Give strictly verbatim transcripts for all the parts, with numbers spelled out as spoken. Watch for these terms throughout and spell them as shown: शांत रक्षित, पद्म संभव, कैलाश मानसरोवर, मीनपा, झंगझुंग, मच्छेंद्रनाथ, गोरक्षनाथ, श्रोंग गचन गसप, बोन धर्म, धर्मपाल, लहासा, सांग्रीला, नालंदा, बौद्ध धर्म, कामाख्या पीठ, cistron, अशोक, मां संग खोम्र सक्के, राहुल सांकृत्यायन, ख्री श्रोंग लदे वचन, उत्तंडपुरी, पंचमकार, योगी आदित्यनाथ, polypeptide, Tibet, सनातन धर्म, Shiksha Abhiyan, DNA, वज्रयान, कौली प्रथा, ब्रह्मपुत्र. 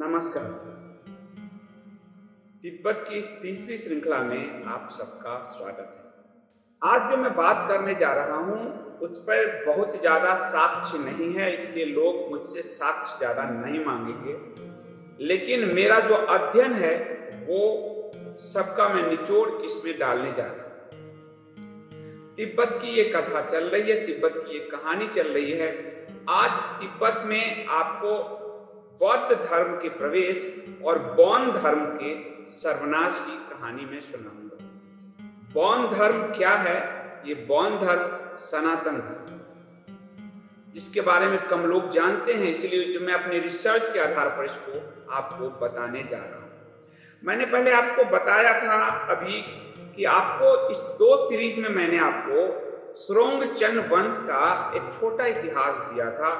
नमस्कार। तिब्बत की इस तीसरी श्रृंखला में आप सबका स्वागत है। आज जो मैं बात करने जा रहा हूं उस पर बहुत ज्यादा साक्ष्य नहीं है, इसलिए लोग मुझसे साक्ष्य ज्यादा नहीं मांगेंगे, लेकिन मेरा जो अध्ययन है वो सबका मैं निचोड़ इसमें डालने जा रहा हूं। तिब्बत की ये कथा चल रही है, तिब्बत की ये कहानी चल रही है। आज तिब्बत में आपको बौद्ध धर्म के प्रवेश और बोन धर्म के सर्वनाश की कहानी में सुनाऊंगा। बोन धर्म क्या है? ये बोन धर्म सनातन धर्म, जिसके बारे में कम लोग जानते हैं, इसलिए जो मैं अपने रिसर्च के आधार पर इसको आपको बताने जा रहा हूं। मैंने पहले आपको बताया था अभी कि आपको इस दो सीरीज में मैंने आपको श्रोंग चंद वंश का एक छोटा इतिहास दिया था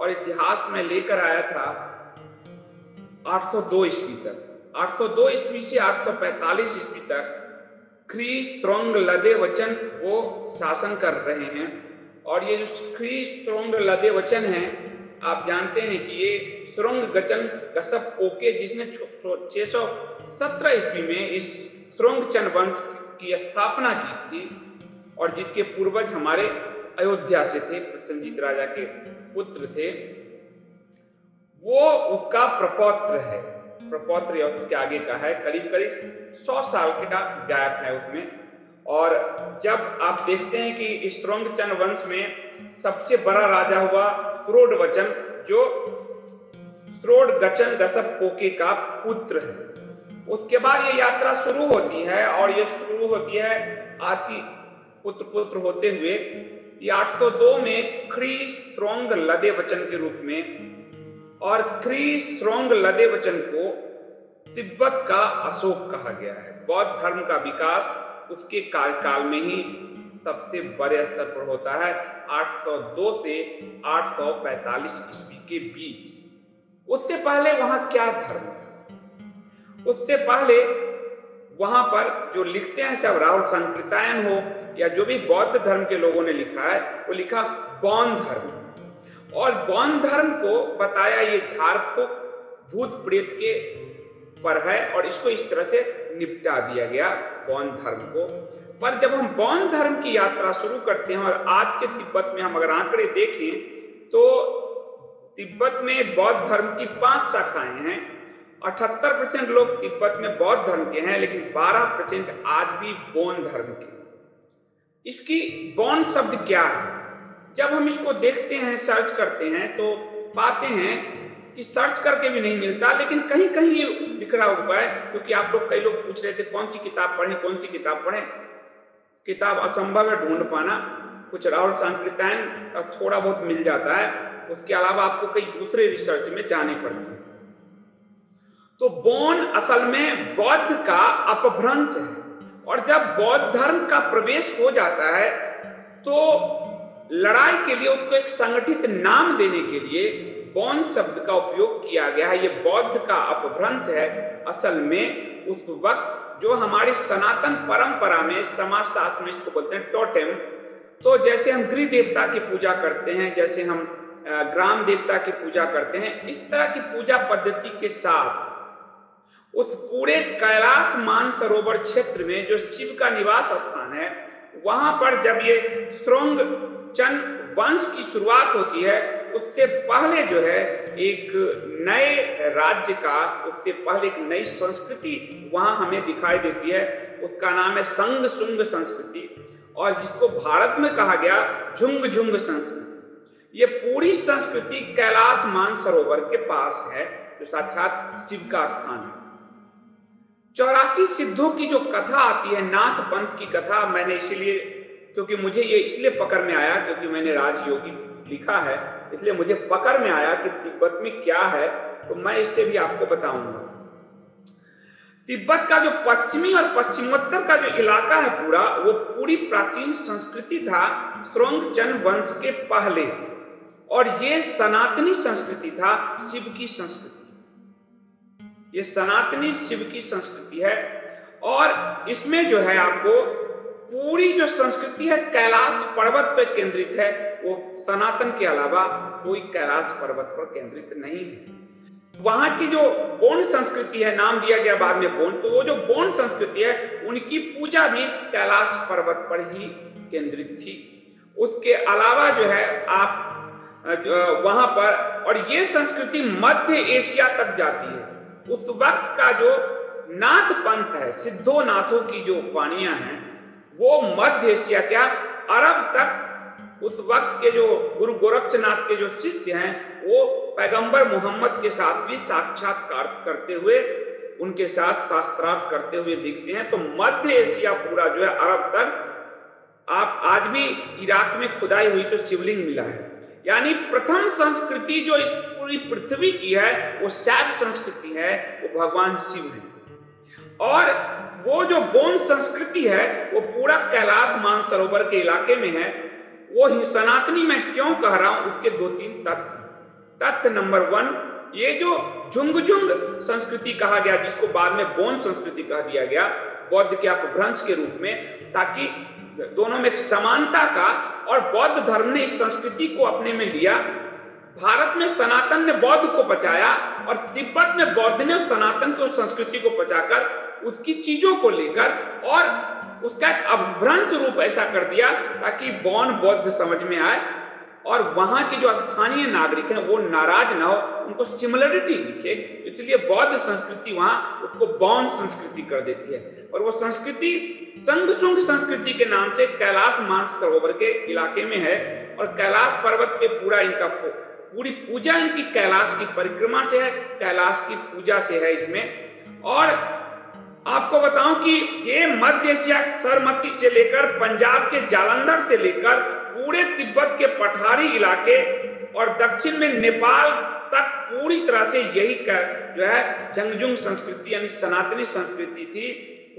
और इतिहास में लेकर आया था आठ सौ दो ईस्वी तक। आठ सौ दो ईस्वी से आठ सौ पैंतालीस ईस्वी तक ख्री श्रोंग लदे वचन वो शासन कर रहे हैं। और ये जो ख्री श्रोंग लदे वचन है, आप जानते हैं कि ये श्रोंग गचन गसप ओके, जिसने छः सौ सत्रह ईस्वी में इस श्रोंग चंद वंश की स्थापना की थी और जिसके पूर्वज हमारे अयोध्या से थे, प्रसन्नजीत राजा के पुत्र थे। वो उसका प्रपौत्र है, प्रपौत्र उसके आगे का है, करीब करीब सौ साल का गैप है उसमें। और जब आप देखते हैं कि इस श्रोंगचन वंश में सबसे बड़ा राजा हुआ त्रोड वचन, जो त्रोड गचन गसप पोके का पुत्र है। उसके बाद ये यात्रा शुरू होती है और ये शुरू होती है आती पुत्र पुत्र होते हुए। आठ सौ दो में ख्री श्रोंग लदे वचन के रूप में, और ख्री श्रोंग लदे वचन को तिब्बत का अशोक कहा गया है। बौद्ध धर्म का विकास उसके कार्यकाल में ही सबसे बड़े स्तर पर होता है, आठ सौ दो से आठ सौ पैंतालीस ईस्वी के बीच। उससे पहले वहां क्या धर्म था? उससे पहले वहां पर जो लिखते हैं सब राहुल संकृतायन हो या जो भी बौद्ध धर्म के लोगों ने लिखा है, वो लिखा बोन धर्म। और बोन धर्म को बताया ये झारफूक भूत प्रेत के पर है और इसको इस तरह से निपटा दिया गया बोन धर्म को। पर जब हम बोन धर्म की यात्रा शुरू करते हैं और आज के तिब्बत में हम अगर आंकड़े देखें तो तिब्बत में बौद्ध धर्म की पांच शाखाएं हैं। अठहत्तर परसेंट लोग तिब्बत में बौद्ध धर्म के हैं, लेकिन बारह परसेंट आज भी बोन धर्म के। इसकी बोन शब्द क्या है? जब हम इसको देखते हैं, सर्च करते हैं, तो पाते हैं कि सर्च करके भी नहीं मिलता, लेकिन कहीं कहीं ये बिखरा हुआ है। क्योंकि आप लोग कई लोग पूछ रहे थे कौन सी किताब पढ़ें, कौन सी किताब पढ़ें। किताब असंभव है ढूंढ पाना, कुछ राहुल सांकृत्यायन का थोड़ा बहुत मिल जाता है, उसके अलावा आपको कई दूसरे रिसर्च में जाने पड़ेंगे। तो बोन असल में बौद्ध का अपभ्रंश है। और जब बौद्ध धर्म का प्रवेश हो जाता है तो लड़ाई के लिए उसको एक संगठित नाम देने के लिए बोन शब्द का उपयोग किया गया है। ये बौद्ध का अपभ्रंश है असल में। उस वक्त जो हमारी सनातन परंपरा में समाजशास्त्र में इसको बोलते हैं टोटेम। तो जैसे हम गृह देवता की पूजा करते हैं, जैसे हम ग्राम देवता की पूजा करते हैं, इस तरह की पूजा पद्धति के साथ उस पूरे कैलाश मानसरोवर क्षेत्र में जो शिव का निवास स्थान है, वहां पर जब ये श्रोंग चन वंश की शुरुआत होती है, उससे पहले जो है एक नए राज्य का, उससे पहले एक नई संस्कृति वहां हमें दिखाई देती है। उसका नाम है संग शुंग संस्कृति, और जिसको भारत में कहा गया झुंग झुंग संस्कृति। ये पूरी संस्कृति कैलाश मानसरोवर के पास है, जो साक्षात शिव का स्थान है। चौरासी सिद्धों की जो कथा आती है, नाथ पंथ की कथा, मैंने इसीलिए, क्योंकि मुझे ये इसलिए पकड़ में आया क्योंकि मैंने राजयोगी लिखा है, इसलिए मुझे पकड़ में आया कि तिब्बत में क्या है, तो मैं इससे भी आपको बताऊंगा। तिब्बत का जो पश्चिमी और पश्चिमोत्तर का जो इलाका है पूरा, वो पूरी प्राचीन संस्कृति था श्रोंग चंद वंश के पहले, और ये सनातनी संस्कृति था, शिव की संस्कृति। ये सनातनी शिव की संस्कृति है। और इसमें जो है आपको पूरी जो संस्कृति है कैलाश पर्वत पर केंद्रित है। वो सनातन के अलावा कोई कैलाश पर्वत पर केंद्रित नहीं है। वहां की जो बोन संस्कृति है, नाम दिया गया बाद में बोन, तो वो जो बोन संस्कृति है उनकी पूजा भी कैलाश पर्वत पर ही केंद्रित थी। उसके अलावा जो है आप वहां पर, और ये संस्कृति मध्य एशिया तक जाती है। उस वक्त का जो नाथ पंथ है, सिद्धो नाथों की जो वाणियां हैं वो मध्य एशिया क्या अरब तक, उस वक्त के जो गुरु गोरक्षनाथ के जो शिष्य हैं वो पैगंबर मोहम्मद के साथ भी साक्षात्कार करते हुए, उनके साथ शास्त्रार्थ करते हुए दिखते हैं। तो मध्य एशिया पूरा जो है अरब तक। आप आज भी इराक में खुदाई हुई तो शिवलिंग मिला है। यानी प्रथम संस्कृति जो इस पूरी पृथ्वी की है वो शैव संस्कृति है, वो भगवान शिव है। और वो जो बोन संस्कृति है वो पूरा कैलाश मानसरोवर के इलाके में है। वो ही सनातनी मैं क्यों कह रहा हूं, उसके दो तीन तथ्य। तथ्य नंबर वन, ये जो झुंगझुंग संस्कृति कहा गया जिसको बाद में बोन संस्कृति कहा दिया गया बौद्ध के अपभ्रंश के रूप में, ताकि दोनों में समानता का, और बौद्ध धर्म ने इस संस्कृति को अपने में लिया। भारत में सनातन ने बौद्ध को बचाया और तिब्बत में बौद्ध ने सनातन की उस संस्कृति को बचाकर उसकी चीजों को लेकर और उसका एक अपभ्रंश रूप ऐसा कर दिया ताकि बोन बौद्ध समझ में आए और वहां के जो स्थानीय नागरिक हैं वो नाराज ना हो, उनको सिमिलरिटी दिखे। इसलिए बौद्ध संस्कृति वहां उसको बोन संस्कृति कर देती है। और वो संस्कृति संगसुंग संस्कृति के नाम से कैलाश मानसरोवर के इलाके में है। और कैलाश पर्वत पे पूरा इनका पूरी पूजा इनकी कैलाश की परिक्रमा से है, कैलाश की पूजा से है इसमें। और आपको बताऊं कि ये मध्य एशिया सरमती से लेकर पंजाब के जालंधर से लेकर पूरे तिब्बत के पठारी इलाके और दक्षिण में नेपाल तक पूरी तरह से यही जो है झंगझुंग संस्कृति यानी सनातनी संस्कृति थी।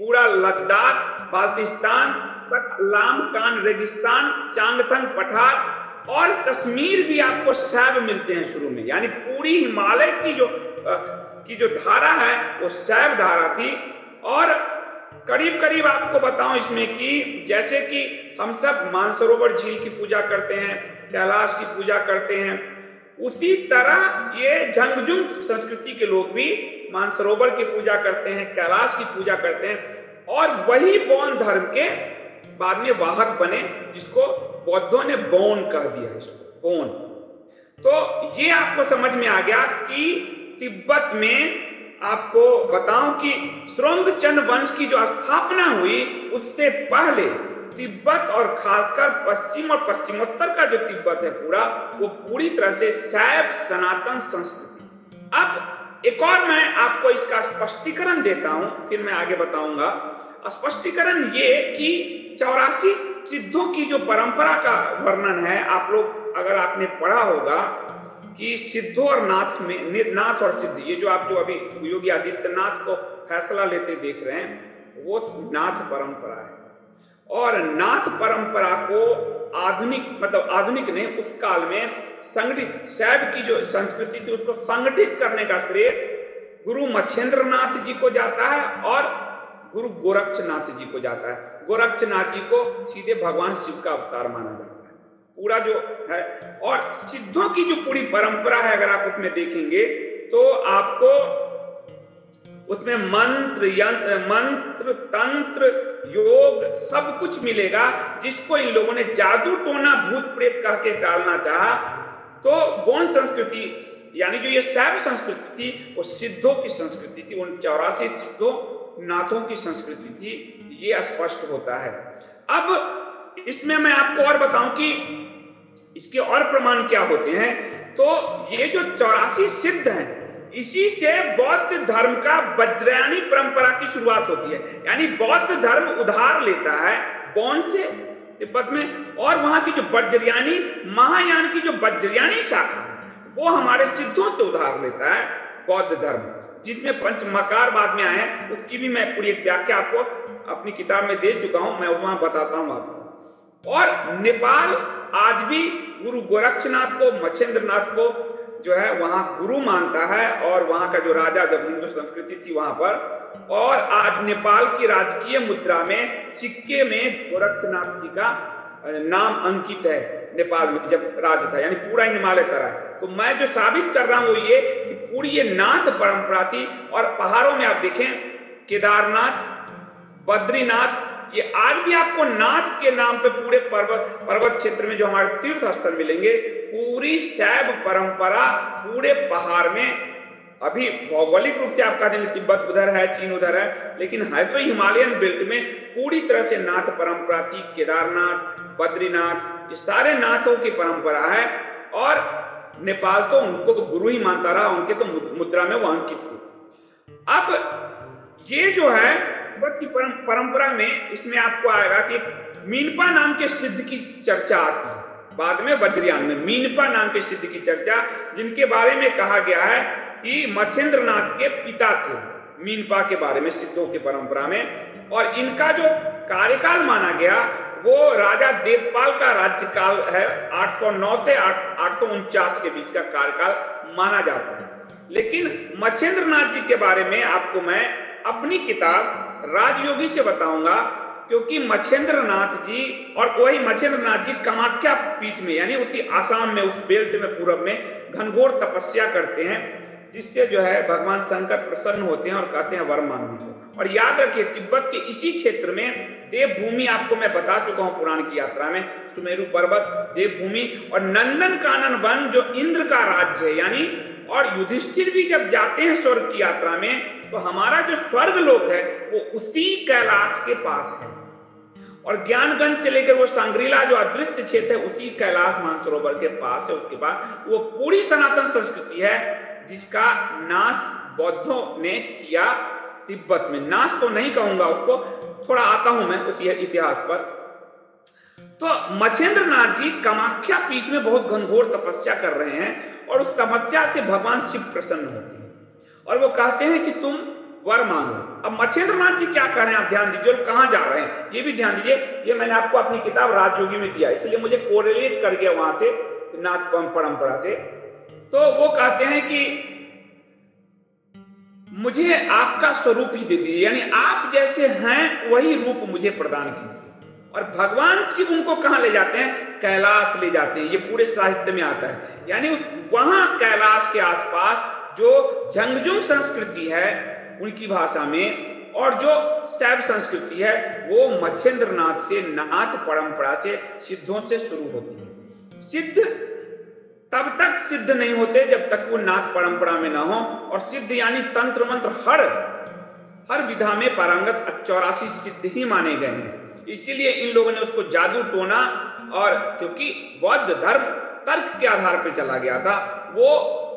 पूरा लद्दाख, बाल्टिस्तान तक, लामकान, रेगिस्तान, चांगथंग पठार और कश्मीर भी आपको शैव मिलते हैं शुरू में। यानी पूरी हिमालय की जो की जो धारा है वो शैव धारा थी। और करीब करीब आपको बताऊं इसमें कि जैसे कि हम सब मानसरोवर झील की पूजा करते हैं, कैलाश की पूजा करते हैं, उसी तरह ये झंगझुंग संस्कृति के लोग भी मानसरोवर की पूजा करते हैं, कैलाश की पूजा करते हैं। और वही बोन धर्म के बाद में वाहक बने जिसको बौद्धों ने बोन कह दिया, इसको बोन। तो ये आपको समझ में आ गया कि तिब्बत में आपको बताऊं कि श्रोंगचन वंश की जो स्थापना हुई उससे पहले तिब्बत और खासकर पश्चिम और पश्चिमोत्तर का जो तिब्बत है पूरा, वो पूरी तरह से शैव सनातन संस्कृति। अब एक और मैं आपको इसका स्पष्टीकरण देता हूं, फिर मैं आगे बताऊंगा। स्पष्टीकरण ये कि चौरासी सिद्धों की जो परंपरा का वर्णन है, आप लोग अगर आपने पढ़ा होगा कि सिद्धों और नाथ में, नाथ और सिद्ध, ये जो आप जो अभी योगी आदित्यनाथ को फैसला लेते देख रहे हैं वो नाथ परंपरा है। और नाथ परंपरा को आधुनिक, मतलब आधुनिक ने उस काल में संगठित शैव की जो संस्कृति थी उसको संगठित करने का श्रेय गुरु मच्छेंद्रनाथ जी को जाता है और गुरु गोरक्षनाथ जी को जाता है। गोरक्षनाथ जी को सीधे भगवान शिव का अवतार माना जाता है पूरा जो है। और सिद्धों की जो पूरी परंपरा है अगर आप उसमें देखेंगे तो आपको उसमें मंत्र यंत्र, मंत्र तंत्र योग सब कुछ मिलेगा जिसको इन लोगों ने जादू टोना भूत प्रेत कह के टालना चाहा। तो बोन संस्कृति यानी जो ये शैव संस्कृति थी वो सिद्धों की संस्कृति थी, उन चौरासी सिद्धों नाथों की संस्कृति थी, ये स्पष्ट होता है। अब इसमें मैं आपको और बताऊं कि इसके और प्रमाण क्या होते हैं। तो ये जो चौरासी सिद्ध हैं इसी से बौद्ध धर्म का वज्रयानी परंपरा की शुरुआत होती है। यानी बौद्ध धर्म उधार लेता है बोन से तिब्बत में, और वहां की जो वज्रयानी महायान की जो वज्रयानी शाखा है वो हमारे सिद्धों से उधार लेता है बौद्ध धर्म, जिसमें पंचमकार बाद में आए हैं। उसकी भी मैं पूरी एक व्याख्या आपको अपनी किताब में दे चुका हूं, मैं वहां बताता हूं आपको। और नेपाल आज भी गुरु गोरक्षनाथ को, मच्छेंद्रनाथ को जो है वहां गुरु मानता है, और वहां का जो राजा, जब हिंदू संस्कृति थी वहां पर, और आज नेपाल की राजकीय मुद्रा में सिक्के में गोरक्षनाथ जी का नाम अंकित है नेपाल में जब राज था, यानी पूरा हिमालय तरह है। तो मैं जो साबित कर रहा हूँ वो ये कि पूरी ये नाथ परंपरा थी। और पहाड़ों में आप देखें केदारनाथ, बद्रीनाथ, ये आज भी आपको नाथ के नाम पे पूरे पर्वत पर्वत क्षेत्र में जो हमारे तीर्थ स्थल मिलेंगे, पूरी शैव परंपरा पूरे पहाड़ में। अभी भौगोलिक रूप से आप कह देंगे तिब्बत उधर है, चीन उधर है, लेकिन है तो हिमालयन बेल्ट में पूरी तरह से नाथ परंपरा थी। केदारनाथ, बद्रीनाथ, ये सारे नाथों की परंपरा है। और नेपाल तो उनको तो गुरु ही मानता रहा, उनके तो मुद्रा में वो अंकित थी। अब ये जो है तिब्बत की परंपरा में, इसमें आपको आएगा कि मीनपा नाम के सिद्ध की चर्चा आती है बाद में वज्रयान में। मीनपा नाम के सिद्ध की चर्चा, जिनके बारे में कहा गया है कि मच्छेंद्रनाथ के पिता थे, मीनपा के बारे में सिद्धों की परंपरा में। और इनका जो कार्यकाल माना गया वो राजा देवपाल का राज्यकाल है, आठ सौ नौ से आठ सौ उनचास के बीच का कार्यकाल माना जाता है। लेकिन मच्छेंद्रनाथ जी के बारे में आपको मैं अपनी किताब राजयोगी से बताऊंगा, क्योंकि मच्छेंद्रनाथ जी, और वही मच्छेंद्रनाथ जी कामाख्या पीठ में यानी उसी आसाम में, उस बेल्ट में, पूरब में घनघोर तपस्या करते हैं, जिससे जो है भगवान शंकर प्रसन्न होते हैं और कहते हैं वर मांगने। और याद रखिए तिब्बत के इसी क्षेत्र में देवभूमि, आपको मैं बता चुका हूँ पुराण की यात्रा में, सुमेरु पर्वत, देवभूमि और नंदन कानन वन जो इंद्र का राज्य है यानी। और युधिष्ठिर भी जब जाते हैं स्वर्ग की यात्रा में, तो हमारा जो स्वर्ग लोक है वो उसी कैलाश के पास है। और ज्ञानगंज से लेकर वो सांग्रीला जो अदृश्य क्षेत्र है उसी कैलाश मानसरोवर के पास है। उसके बाद वो पूरी सनातन संस्कृति है जिसका नाश बौद्धों ने किया तिब्बत में। नाश तो नहीं कहूंगा उसको, थोड़ा आता हूं मैं उसी इतिहास पर। तो मच्छेंद्रनाथ जी कामाख्या पीठ में बहुत घनघोर तपस्या कर रहे हैं और उस तपस्या से भगवान शिव प्रसन्न होते हैं और वो कहते हैं कि तुम वर मांगो। अब मच्छेंद्रनाथ जी क्या कह रहे हैं आप ध्यान दीजिए, और कहां जा रहे हैं ये भी ध्यान दीजिए। ये मैंने आपको अपनी किताब राजयोगी में दिया, इसलिए मुझे कोरिलेट कर गया वहां से नाथ परंपरा से। तो वो कहते हैं कि मुझे आपका स्वरूप ही दे दीजिए, यानी आप जैसे हैं वही रूप मुझे प्रदान कीजिए। और भगवान शिव उनको कहाँ ले जाते हैं? कैलाश ले जाते हैं। ये पूरे साहित्य में आता है, यानी उस वहां कैलाश के आसपास जो झंगझुंग संस्कृति है उनकी भाषा में, और जो शैव संस्कृति है वो मच्छेंद्रनाथ से, नाथ परंपरा से, सिद्धों से शुरू होती है। सिद्ध तब तक सिद्ध नहीं होते जब तक वो नाथ परंपरा में ना हो। और सिद्ध यानी तंत्र मंत्र, हर हर विधा में पारंगत चौरासी सिद्ध ही माने गए हैं। इसीलिए इन लोगों ने उसको जादू टोना, और क्योंकि बौद्ध धर्म तर्क के आधार पर चला गया था, वो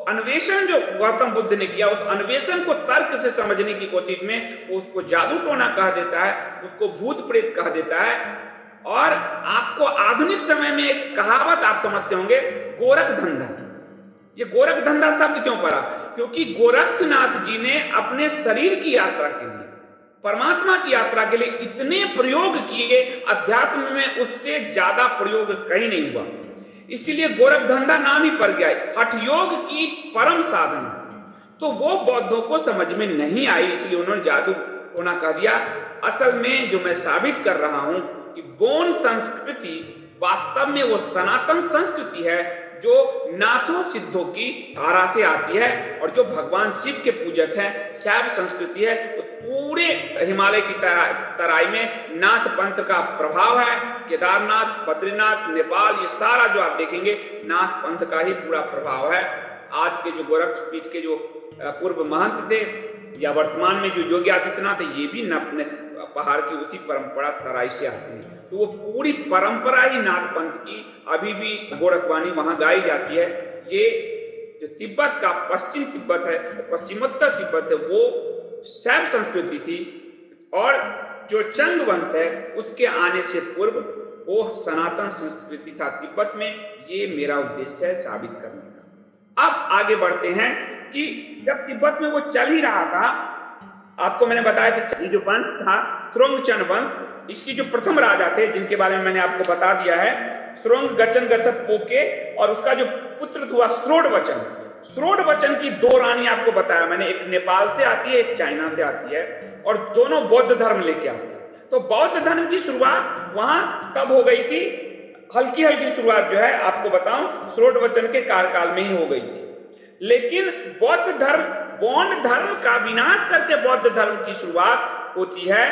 अन्वेषण जो गौतम बुद्ध ने किया उस अन्वेषण को तर्क से समझने की कोशिश में उसको जादू टोना कह देता है, उसको भूत प्रेत कह देता है। और आपको आधुनिक समय में एक कहावत आप समझते होंगे, गोरख धंधा। ये गोरख धंधा शब्द क्यों पड़ा? क्योंकि गोरक्षनाथ जी ने अपने शरीर की यात्रा के लिए, परमात्मा की यात्रा के लिए इतने प्रयोग किए, अध्यात्म में उससे ज्यादा प्रयोग कहीं नहीं हुआ, इसलिए गोरख धंधा नाम ही पड़ गया। हठ योग की परम साधना तो वो बौद्धों को समझ में नहीं आई, इसलिए उन्होंने जादू टोना कह दिया। असल में जो मैं साबित कर रहा हूं कि बोन संस्कृति वास्तव में वो सनातन संस्कृति है जो नाथों सिद्धों की धारा से आती है, और जो भगवान शिव के पूजक है, शैव संस्कृति है, उस पूरे हिमालय की तराई तराई में नाथ पंथ का प्रभाव है। केदारनाथ, बद्रीनाथ, नेपाल, ये सारा जो आप देखेंगे नाथ पंथ का ही पूरा प्रभाव है। आज के जो गोरक्ष पीठ के जो पूर्व महंत थे या वर्तमान में जो योगी आदित्यनाथ है, ये भी अपने पहाड़ की उसी परंपरा तराई से आते हैं। तो वो पूरी परंपरा ही नाथ पंथ की अभी भी गोरखवाणी वहां गाई जाती है। ये जो तिब्बत का पश्चिम तिब्बत है, पश्चिमोत्तर तिब्बत है, वो शैव संस्कृति थी, और जो चंग वंश है उसके आने से पूर्व वो सनातन संस्कृति था तिब्बत में। ये मेरा उद्देश्य है साबित करने का। अब आगे बढ़ते हैं कि जब तिब्बत में वो चल ही रहा था, आपको मैंने बताया कि जो वंश था थ्रोंगचन वंश, इसकी जो प्रथम राजा थे जिनके बारे में मैंने आपको बता दिया है, थ्रोंग गचन गसप पोके, और उसका जो पुत्र हुआ श्रोडवचन। श्रोडवचन की दो रानी आपको बताया मैंने, एक नेपाल से आती है, एक चाइना से आती है, और दोनों बौद्ध धर्म लेके आती है। तो बौद्ध धर्म की शुरुआत वहां कब हो गई थी? हल्की हल्की शुरुआत जो है आपको बताऊं श्रोडवचन के कार्यकाल में ही हो गई थी। लेकिन बौद्ध धर्म बोन धर्म का विनाश करके बौद्ध धर्म की शुरुआत होती है।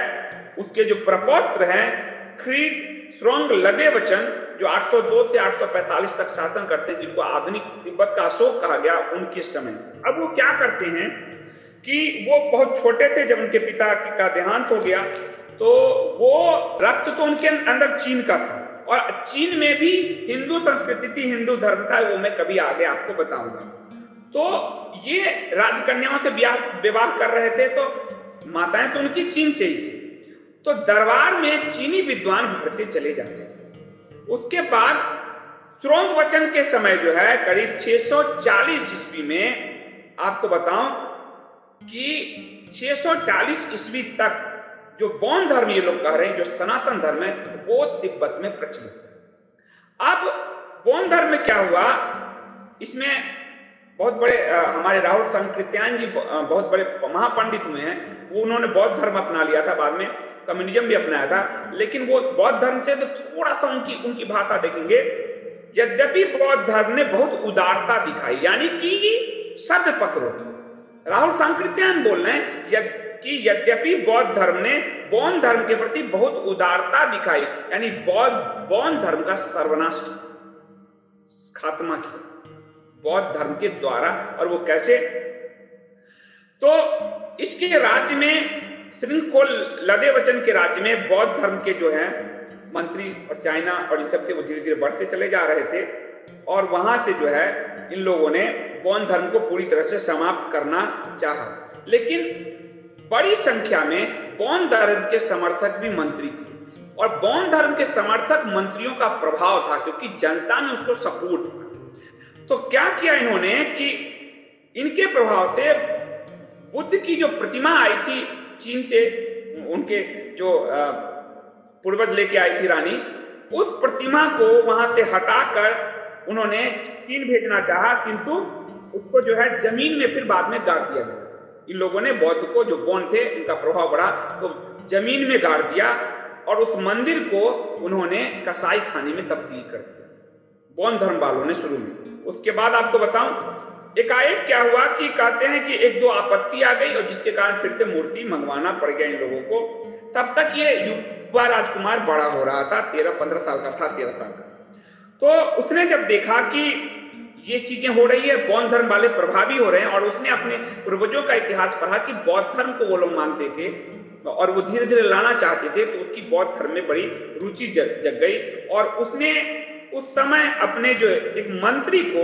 उसके जो प्रपौत्र हैं ख्रीड श्रोंग लगे वचन जो आठ सौ दो से आठ सौ पैंतालीस तक शासन करते हैं, जिनको आधुनिक तिब्बत का अशोक कहा गया, उनके समय। अब वो क्या करते हैं कि वो बहुत छोटे थे जब उनके पिता का देहांत हो गया, तो वो रक्त तो उनके अंदर चीन का था और चीन में भी हिंदू संस्कृति थी, हिंदू धर्म था, वो मैं कभी आगे आपको बताऊंगा। तो ये राजकन्याओं से विवाह कर रहे थे, तो माताएं तो उनकी चीन से ही थी। तो दरबार में चीनी विद्वान भरते चले जाते हैं। उसके बाद त्रोंग वचन के समय जो है करीब छह सौ चालीस ईस्वी में, आपको बताऊं कि छह सौ चालीस ईस्वी तक जो बोन धर्म ये लोग कह रहे हैं, जो सनातन धर्म है, वो तिब्बत में प्रचलित है। अब बोन धर्म में क्या हुआ, इसमें बहुत बड़े आ, हमारे राहुल संकृत्यान जी बहुत बड़े महापंडित हुए हैं, वो उन्होंने बौद्ध धर्म अपना लिया था, बाद में कम्युनिज्म भी अपनाया था, लेकिन वो बौद्ध धर्म से तो थोड़ा सा उनकी उनकी भाषा देखेंगे। यद्यपि बौद्ध धर्म ने बहुत उदारता दिखाई, यानी कि शब्द पकड़ो, राहुल संकृत्यान बोल रहे हैं कि यद्यपि बौद्ध धर्म ने बोन धर्म के प्रति बहुत उदारता दिखाई, यानी बौद्ध बोन धर्म का सर्वनाश किया, खात्मा किया बौद्ध धर्म के द्वारा। और वो कैसे, तो इसके राज्य में श्रृंखल लदे वचन के राज्य में बौद्ध धर्म के जो है मंत्री और चाइना और इन सबसे वो धीरे धीरे बढ़ते चले जा रहे थे, और वहां से जो है इन लोगों ने बोन धर्म को पूरी तरह से समाप्त करना चाहा। लेकिन बड़ी संख्या में बोन धर्म के समर्थक भी मंत्री थे, और बोन धर्म के समर्थक मंत्रियों का प्रभाव था, क्योंकि जनता में उसको सपोर्ट था। तो क्या किया इन्होंने कि इनके प्रभाव से बुद्ध की जो प्रतिमा आई थी चीन से, उनके जो पूर्वज लेके आई थी रानी, उस प्रतिमा को वहां से हटाकर उन्होंने चीन भेजना चाहा, किंतु उसको जो है जमीन में फिर बाद में गाड़ दिया गया। इन लोगों ने बौद्ध को, जो बोन थे, उनका प्रभाव बढ़ा तो जमीन में गाड़ दिया, और उस मंदिर को उन्होंने कसाई खाने में तब्दील कर दिया बोन धर्म वालों ने शुरू में। उसके बाद आपको बताऊं एकाएक क्या हुआ कि कहते हैं कि एक दो आपत्ति आ गई, और जिसके कारण फिर से मूर्ति मंगवाना पड़ गया इन लोगों को। तब तक ये युवा राजकुमार बड़ा हो रहा था, तेरह पंद्रह साल का था, तेरह साल का। तो उसने जब देखा कि ये चीजें हो रही है, बौद्ध धर्म वाले प्रभावी हो रहे हैं, और उसने अपने पूर्वजों का इतिहास पढ़ा कि बौद्ध धर्म को वो लोग मानते थे और वो धीरे धीरे लाना चाहते थे, तो उसकी बौद्ध धर्म में बड़ी रुचि जग, जग गई, और उसने उस समय अपने जो एक मंत्री को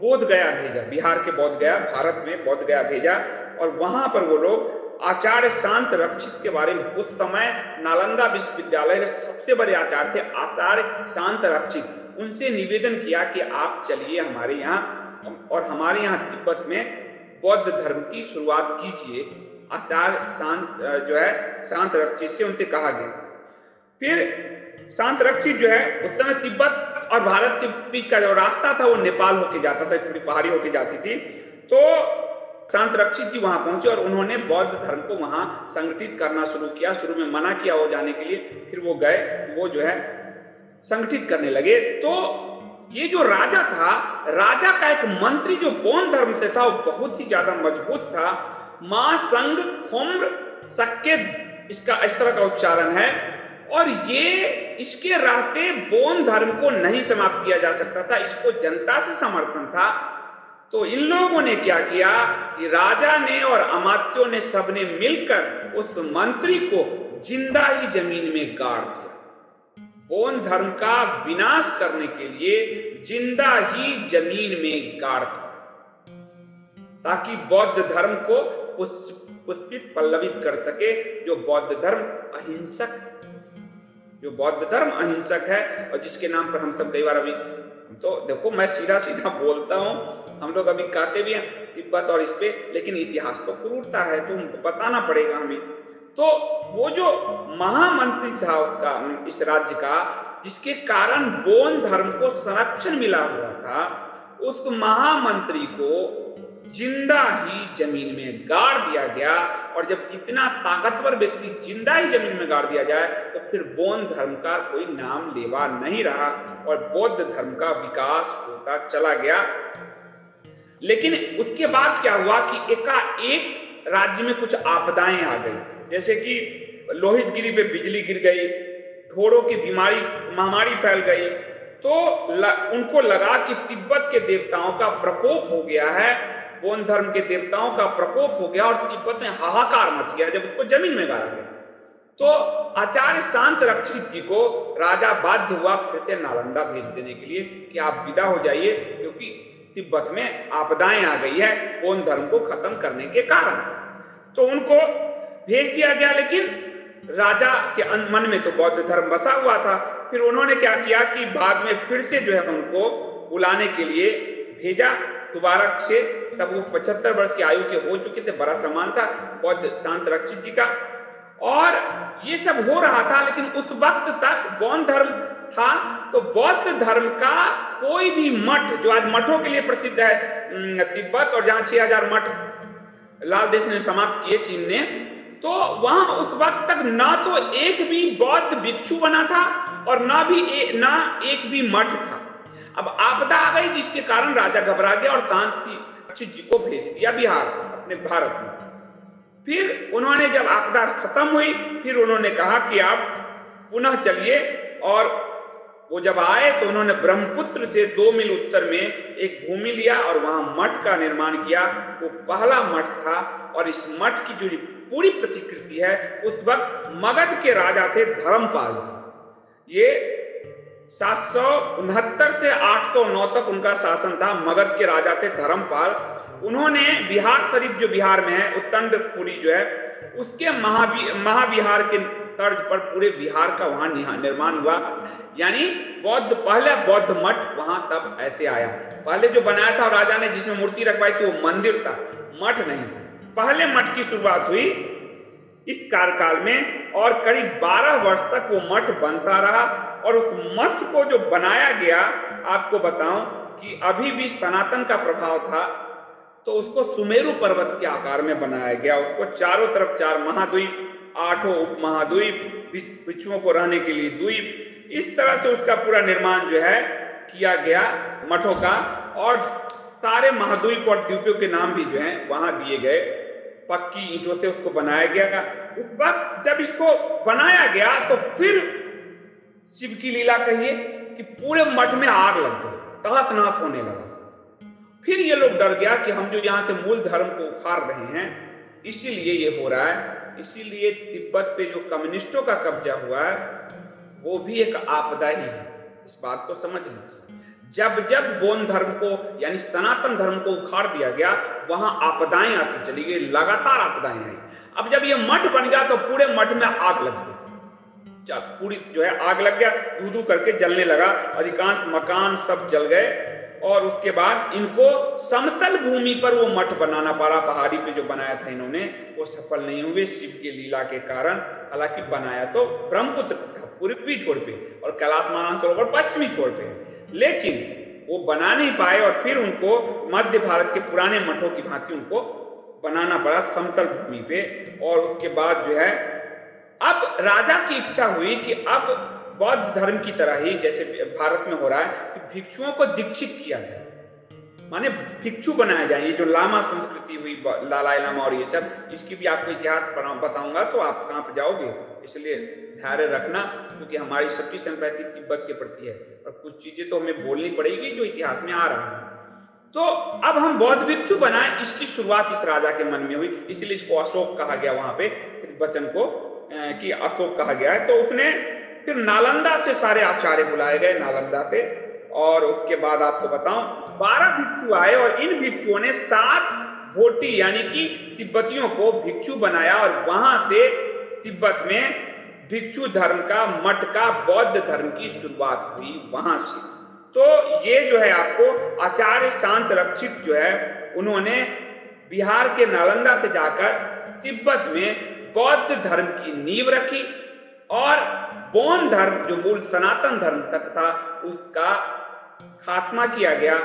बोध गया भेजा, बिहार के बोध गया, भारत में बोध गया भेजा, और वहां पर वो लोग आचार्य शांत रक्षित के बारे में, उस समय नालंदा विश्वविद्यालय के सबसे बड़े आचार्य थे आचार्य शांत रक्षित, उनसे निवेदन किया कि आप चलिए हमारे यहाँ, और हमारे यहाँ तिब्बत में बौद्ध धर्म की शुरुआत कीजिए। आचार्य शांत जो है शांत रक्षित से उनसे कहा गया। फिर शांत रक्षित जो है उस समय तिब्बत और भारत के बीच का जो रास्ता था वो नेपाल होके जाता था, पूरी पहाड़ी होके जाती थी। तो शांत रक्षित जी वहां पहुंचे और उन्होंने बौद्ध धर्म को वहां संगठित करना शुरू किया। शुरू में मना किया वो जाने के लिए, फिर वो गए, वो जो है संगठित करने लगे। तो ये जो राजा था, राजा का एक मंत्री जो बोन धर्म से था, वो बहुत ही ज्यादा मजबूत था, मां संग खोम्र सक्के, इसका इस तरह का उच्चारण है, और ये इसके रास्ते बोन धर्म को नहीं समाप्त किया जा सकता था, इसको जनता से समर्थन था। तो इन लोगों ने क्या किया कि राजा ने और अमात्यों ने सबने मिलकर उस मंत्री को जिंदा ही जमीन में गाड़ दिया। बोन धर्म का विनाश करने के लिए जिंदा ही जमीन में गाड़ दिया, ताकि बौद्ध धर्म को पुष्पित पल्लवित कर सके। जो बौद्ध धर्म अहिंसक जो बौद्ध धर्म अहिंसक है, और जिसके नाम पर हम सब कई बार, अभी तो देखो मैं सीधा सीधा बोलता हूं, हम लोग अभी कहते भी हैं तिब्बत और इस पे, लेकिन इतिहास तो क्रूरता है, तो बताना पड़ेगा हमें। तो वो जो महामंत्री था उसका, इस राज्य का, जिसके कारण बोन धर्म को संरक्षण मिला हुआ था, उस महामंत्री को जिंदा ही जमीन में गाड़ दिया गया। और जब इतना ताकतवर व्यक्ति जिंदा ही जमीन में गाड़ दिया जाए, तो फिर बोन धर्म का कोई नाम लेवा नहीं रहा, और बौद्ध धर्म का विकास होता चला गया। लेकिन उसके बाद क्या हुआ कि एकाएक राज्य में कुछ आपदाएं आ गई, जैसे कि लोहित गिरी पे बिजली गिर गई, ढोरों की बीमारी महामारी फैल गई। तो ल, उनको लगा कि तिब्बत के देवताओं का प्रकोप हो गया है, बोन धर्म के देवताओं का प्रकोप हो गया और तिब्बत में हाहाकार मच गया जब उनको जमीन में गाड़ा गया। तो आचार्य शांत रक्षित जी को राजा बाध्य हुआ फिर से नालंदा भेज देने के लिए कि आप विदा हो जाइए, क्योंकि तिब्बत में आपदाएं आ गई है बोन धर्म को खत्म करने के कारण। तो उनको भेज दिया गया, लेकिन राजा के मन में तो बौद्ध धर्म बसा हुआ था। फिर उन्होंने क्या किया कि बाद में फिर से जो है उनको बुलाने के लिए भेजा दोबारा से। तब वो पचहत्तर वर्ष की आयु के हो चुके थे, बड़ा सम्मान था बौद्ध शांत रक्षित जी का। और ये सब हो रहा था, लेकिन उस वक्त तक बोन धर्म था। तो बौद्ध धर्म का कोई भी मठ, जो आज मठों के लिए प्रसिद्ध है तिब्बत, और जहां छह हजार मठ लाल देश ने समाप्त किए, चीन ने, तो वहां उस वक्त तक ना तो एक भी बौद्ध भिक्षु बना था और ना भी ए, ना एक भी मठ था। अब आपदा आ गई जिसके कारण राजा घबरा गया और शांत जी को भेज दिया बिहार अपने भारत में। फिर उन्होंने जब आपदा खत्म हुई, फिर उन्होंने कहा कि आप पुनः चलिए। और वो जब आए तो उन्होंने ब्रह्मपुत्र से दो मील उत्तर में एक भूमि लिया और वहां मठ का निर्माण किया। वो पहला मठ था। और इस मठ की जो पूरी प्रतिकृति है, उस वक्त मगध के राजा थे धर्मपाल जी। ये सात सौ उनहत्तर से आठ सौ नौ तक उनका शासन था। मगध के राजा थे धर्मपाल। उन्होंने बिहार शरीफ जो बिहार में है, उत्तंडपुरी जो है, उसके महाविहार महाभी, के तर्ज पर पूरे बिहार का वहां निर्माण हुआ। यानी बौद्ध पहला बौद्ध मठ वहां तब ऐसे आया। पहले जो बनाया था राजा ने, जिसमें मूर्ति रखवाई थी, वो मंदिर था, मठ नहीं था। पहले मठ की शुरुआत हुई इस कार्यकाल में, और करीब बारह वर्ष तक वो मठ बनता रहा। और उस मठ को जो बनाया गया, आपको बताऊं कि अभी भी सनातन का प्रभाव था, तो उसको सुमेरु पर्वत के आकार में बनाया गया। उसको चारों तरफ चार महाद्वीप, आठों उप महाद्वीप, बिच्छुओं को रहने के लिए द्वीप, इस तरह से उसका पूरा निर्माण जो है किया गया मठों का। और सारे महाद्वीप और द्वीपों के नाम भी जो है वहां दिए गए। पक्की ईंटों से उसको बनाया गया। उस वक्त जब इसको बनाया गया तो फिर शिव की लीला कहिए कि पूरे मठ में आग लग गई, तहस नहस होने लगा। फिर ये लोग डर गया कि हम जो यहाँ के मूल धर्म को उखाड़ रहे हैं, इसीलिए ये हो रहा है। इसीलिए तिब्बत पे जो कम्युनिस्टों का कब्जा हुआ है, वो भी एक आपदा ही है। इस बात को समझ लीजिए। जब जब बोन धर्म को यानी सनातन धर्म को उखाड़ दिया गया, वहां आपदाएं आती चली गई, लगातार आपदाएं आई। अब जब ये मठ बन गया तो पूरे मठ में आग लग गई, पूरी जो है आग लग गया, धू धू करके जलने लगा। अधिकांश मकान सब जल गए। और उसके बाद इनको समतल भूमि पर वो मठ बनाना पड़ा। पहाड़ी पे जो बनाया था इन्होंने, वो सफल नहीं हुए शिव की लीला के कारण। हालांकि बनाया तो ब्रह्मपुत्र था पूर्वी छोर पे और कैलाश मानसरोवर पश्चिमी छोर पे, लेकिन वो बना नहीं पाए। और फिर उनको मध्य भारत के पुराने मठों की भांति उनको बनाना पड़ा समतल भूमि पे। और उसके बाद जो है अब राजा की इच्छा हुई कि अब बौद्ध धर्म की तरह ही जैसे भारत में हो रहा है कि भिक्षुओं को दीक्षित किया जाए, माने भिक्षु बनाया जाए। ये जो लामा संस्कृति हुई, लालाई लामा और ये सब, इसकी भी आपको इतिहास बताऊंगा तो आप कांप जाओगे, इसलिए धैर्य रखना, क्योंकि हमारी सबकी संपत्ति तिब्बत के प्रति है और कुछ चीजें तो हमें बोलनी पड़ेगी जो इतिहास में आ रहा है। तो अब हम बौद्ध भिक्षु बनाए, इसकी शुरुआत इस राजा के मन में हुई, इसलिए इसको अशोक कहा गया। वहां पे वचन को कि अशोक कहा गया है। तो उसने फिर नालंदा से सारे आचार्य बुलाए गए, नालंदा से। और उसके बाद आपको बताऊं बारह भिक्षु आए और इन भिक्षुओं ने सात भोटी यानी कि तिब्बतियों को भिक्षु बनाया। और वहां से तिब्बत में भिक्षु धर्म का, मठ का, बौद्ध धर्म की शुरुआत हुई वहां से। तो ये जो है आपको आचार्य शांत रक्षित जो है, उन्होंने बिहार के नालंदा से जाकर तिब्बत में बौद्ध धर्म की नींव रखी। और बोन धर्म जो मूल सनातन धर्म तक था, उसका खात्मा किया गया।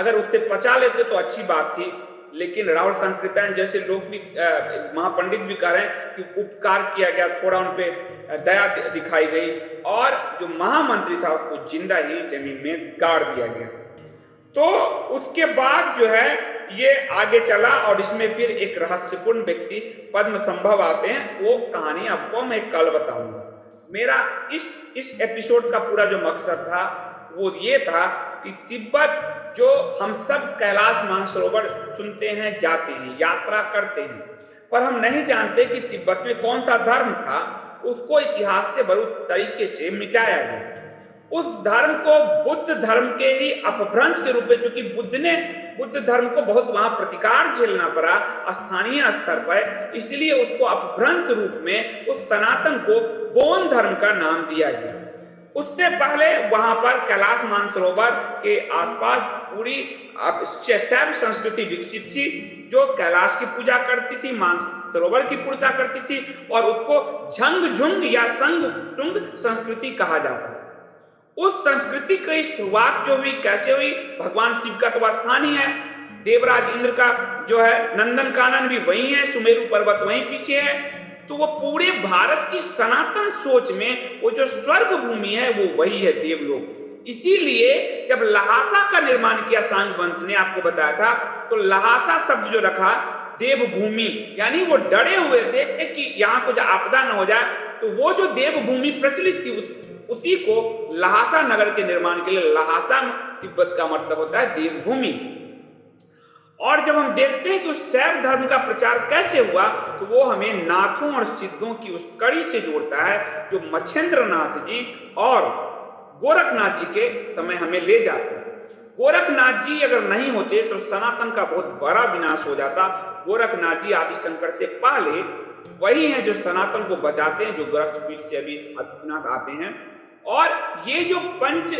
अगर उससे बचा लेते तो अच्छी बात थी, लेकिन राहुल संकृतायन जैसे लोग भी, महापंडित भी कह रहे हैं कि उपकार किया गया, थोड़ा उन पे दया दिखाई गई और जो महामंत्री था उसको जिंदा ही जमीन में गाड़ दिया गया। तो उसके बाद जो है ये आगे चला और इसमें फिर एक रहस्यपूर्ण व्यक्ति पद्म संभव आते हैं, वो कहानी आपको मैं कल बताऊंगा। मेरा इस इस एपिसोड का पूरा जो मकसद था वो ये था कि तिब्बत जो हम सब कैलाश मानसरोवर सुनते हैं, जाते हैं, यात्रा करते हैं, पर हम नहीं जानते कि तिब्बत में कौन सा धर्म था, उसको इतिहास से बहुत तरीके से मिटाया गया। उस धर्म को बुद्ध धर्म के ही अपभ्रंश के रूप में, क्योंकि बुद्ध ने बुद्ध धर्म को बहुत वहां प्रतिकार झेलना पड़ा स्थानीय स्तर पर, इसलिए उसको अपभ्रंश रूप में उस सनातन को बोन धर्म का नाम दिया गया। उससे पहले वहां पर कैलाश मानसरोवर के आसपास पूरी शैव संस्कृति विकसित थी जो कैलाश की पूजा करती थी, मानसरोवर की पूजा करती थी, और उसको झंग झुंग या संग झुंग संस्कृति कहा जाता है। उस संस्कृति की शुरुआत जो हुई, कैसे हुई, भगवान शिव का तो स्थान ही है, देवराज इंद्र का जो है नंदन कानन भी वही है, सुमेरु पर्वत वहीं पीछे है, तो वो पूरे भारत की सनातन सोच में वो जो स्वर्ग भूमि है वो वही है, देवलोक। इसीलिए जब लहासा का निर्माण किया, सांग वंश ने आपको बताया था, तो लहासा शब्द जो रखा देवभूमि, यानी वो डरे हुए थे कि यहाँ कुछ आपदा न हो जाए, तो वो जो देवभूमि प्रचलित थी उस उसी को लहासा नगर के निर्माण के लिए, लहासा तिब्बत का मतलब होता है देवभूमि। और जब हम देखते हैं कि उस शैव धर्म का प्रचार कैसे हुआ, तो वो हमें नाथों और सिद्धों की उस कड़ी से जोड़ता है जो मच्छेंद्रनाथ जी और गोरखनाथ जी के समय हमें ले जाता है। गोरखनाथ जी अगर नहीं होते तो सनातन का बहुत बड़ा विनाश हो जाता। गोरखनाथ जी आदि शंकर से पहले वही है जो सनातन को बचाते हैं, जो गोरखपीठ से अभी आदिनाथ आते हैं। और ये जो पंच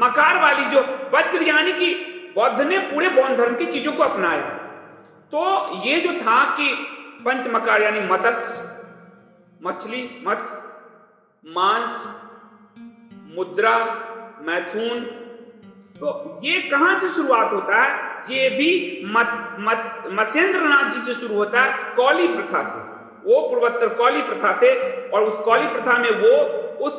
मकार वाली जो वज्र, यानी कि बौद्ध ने पूरे बौद्ध धर्म की चीजों को अपनाया, तो ये जो था कि पंच मकार यानी मत्स्य, मछली, मत्स्य, मांस, मुद्रा, मैथुन, तो ये कहां से शुरुआत होता है? ये भी मत्स्येंद्रनाथ जी से शुरू होता है, कौली प्रथा से। वो पूर्वोत्तर कौली प्रथा से, और उस कौली प्रथा में वो उस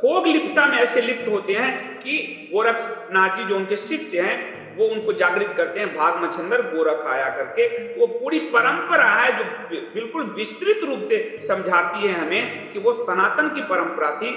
भोग लिप्सा में ऐसे लिप्त होते हैं कि गोरखनाथ जी जो उनके शिष्य हैं वो उनको जागृत करते हैं, भाग मछंदर गोरख आया करके। वो पूरी परंपरा है जो बिल्कुल विस्तृत रूप से समझाती है हमें कि वो सनातन की परंपरा थी।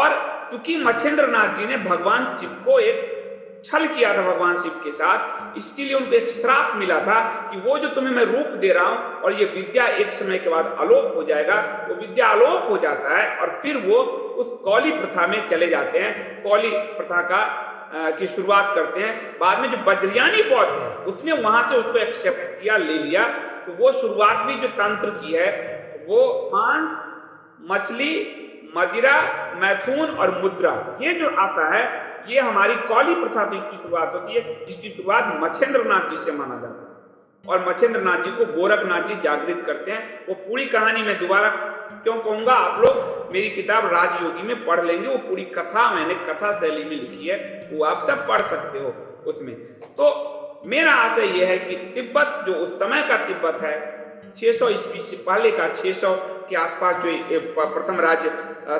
और चूंकि मच्छेंद्रनाथ जी ने भगवान शिव को एक छल किया था भगवान शिव के साथ, इसके लिए उनको एक श्राप मिला था कि वो जो तुम्हें मैं रूप दे रहा हूं और ये विद्या एक समय के बाद अलोप हो जाएगा। वो विद्या अलोप हो जाता है और फिर वो उस कौली प्रथा में चले जाते हैं, कौली प्रथा का आ, की शुरुआत करते हैं। बाद में जो वज्रयानी बौद्ध है उसने वहां से उसको एक्सेप्ट किया, ले लिया, तो वो शुरुआत भी जो तंत्र की है वो मांस, मछली, मदिरा, मैथुन और मुद्रा, ये जो आता है ये हमारी कौली प्रथा से इसकी शुरुआत होती है, जिसकी शुरुआत मच्छेंद्रनाथ जी से माना जाता है। और मच्छेंद्रनाथ जी को गोरखनाथ जी जागृत करते हैं। वो पूरी कहानी मैं दोबारा क्यों कहूंगा, आप लोग मेरी किताब राजयोगी में पढ़ लेंगे, वो पूरी कथा मैंने कथा शैली में लिखी है, वो आप सब पढ़ सकते हो उसमें। तो मेरा आशय यह है कि तिब्बत जो उस समय का तिब्बत है, छह सौ ईस्वी से पहले का, छह सौ के आसपास जो प्रथम राज्य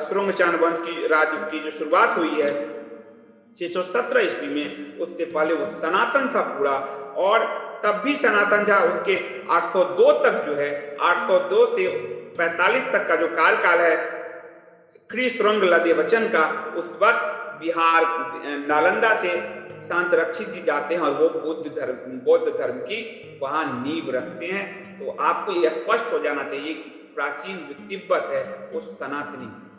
श्रोंगचान वंश की राज्य की जो शुरुआत हुई है छह सौ सत्रह ईस्वी में, उससे पहले वो सनातन था पूरा, और तब भी सनातन था। उसके आठ सौ दो तक जो है, आठ सौ दो से पैंतालीस तक का जो कार्यकाल है क्रिश्रंग लदेवचन का, उस वक्त बिहार नालंदा से शांत रक्षित जी जाते हैं और वो बौद्ध धर्म बौद्ध धर्म की वहाँ नींव रखते हैं। तो आपको ये स्पष्ट हो जाना चाहिए कि प्राचीन तिब्बत है वो सनातनी।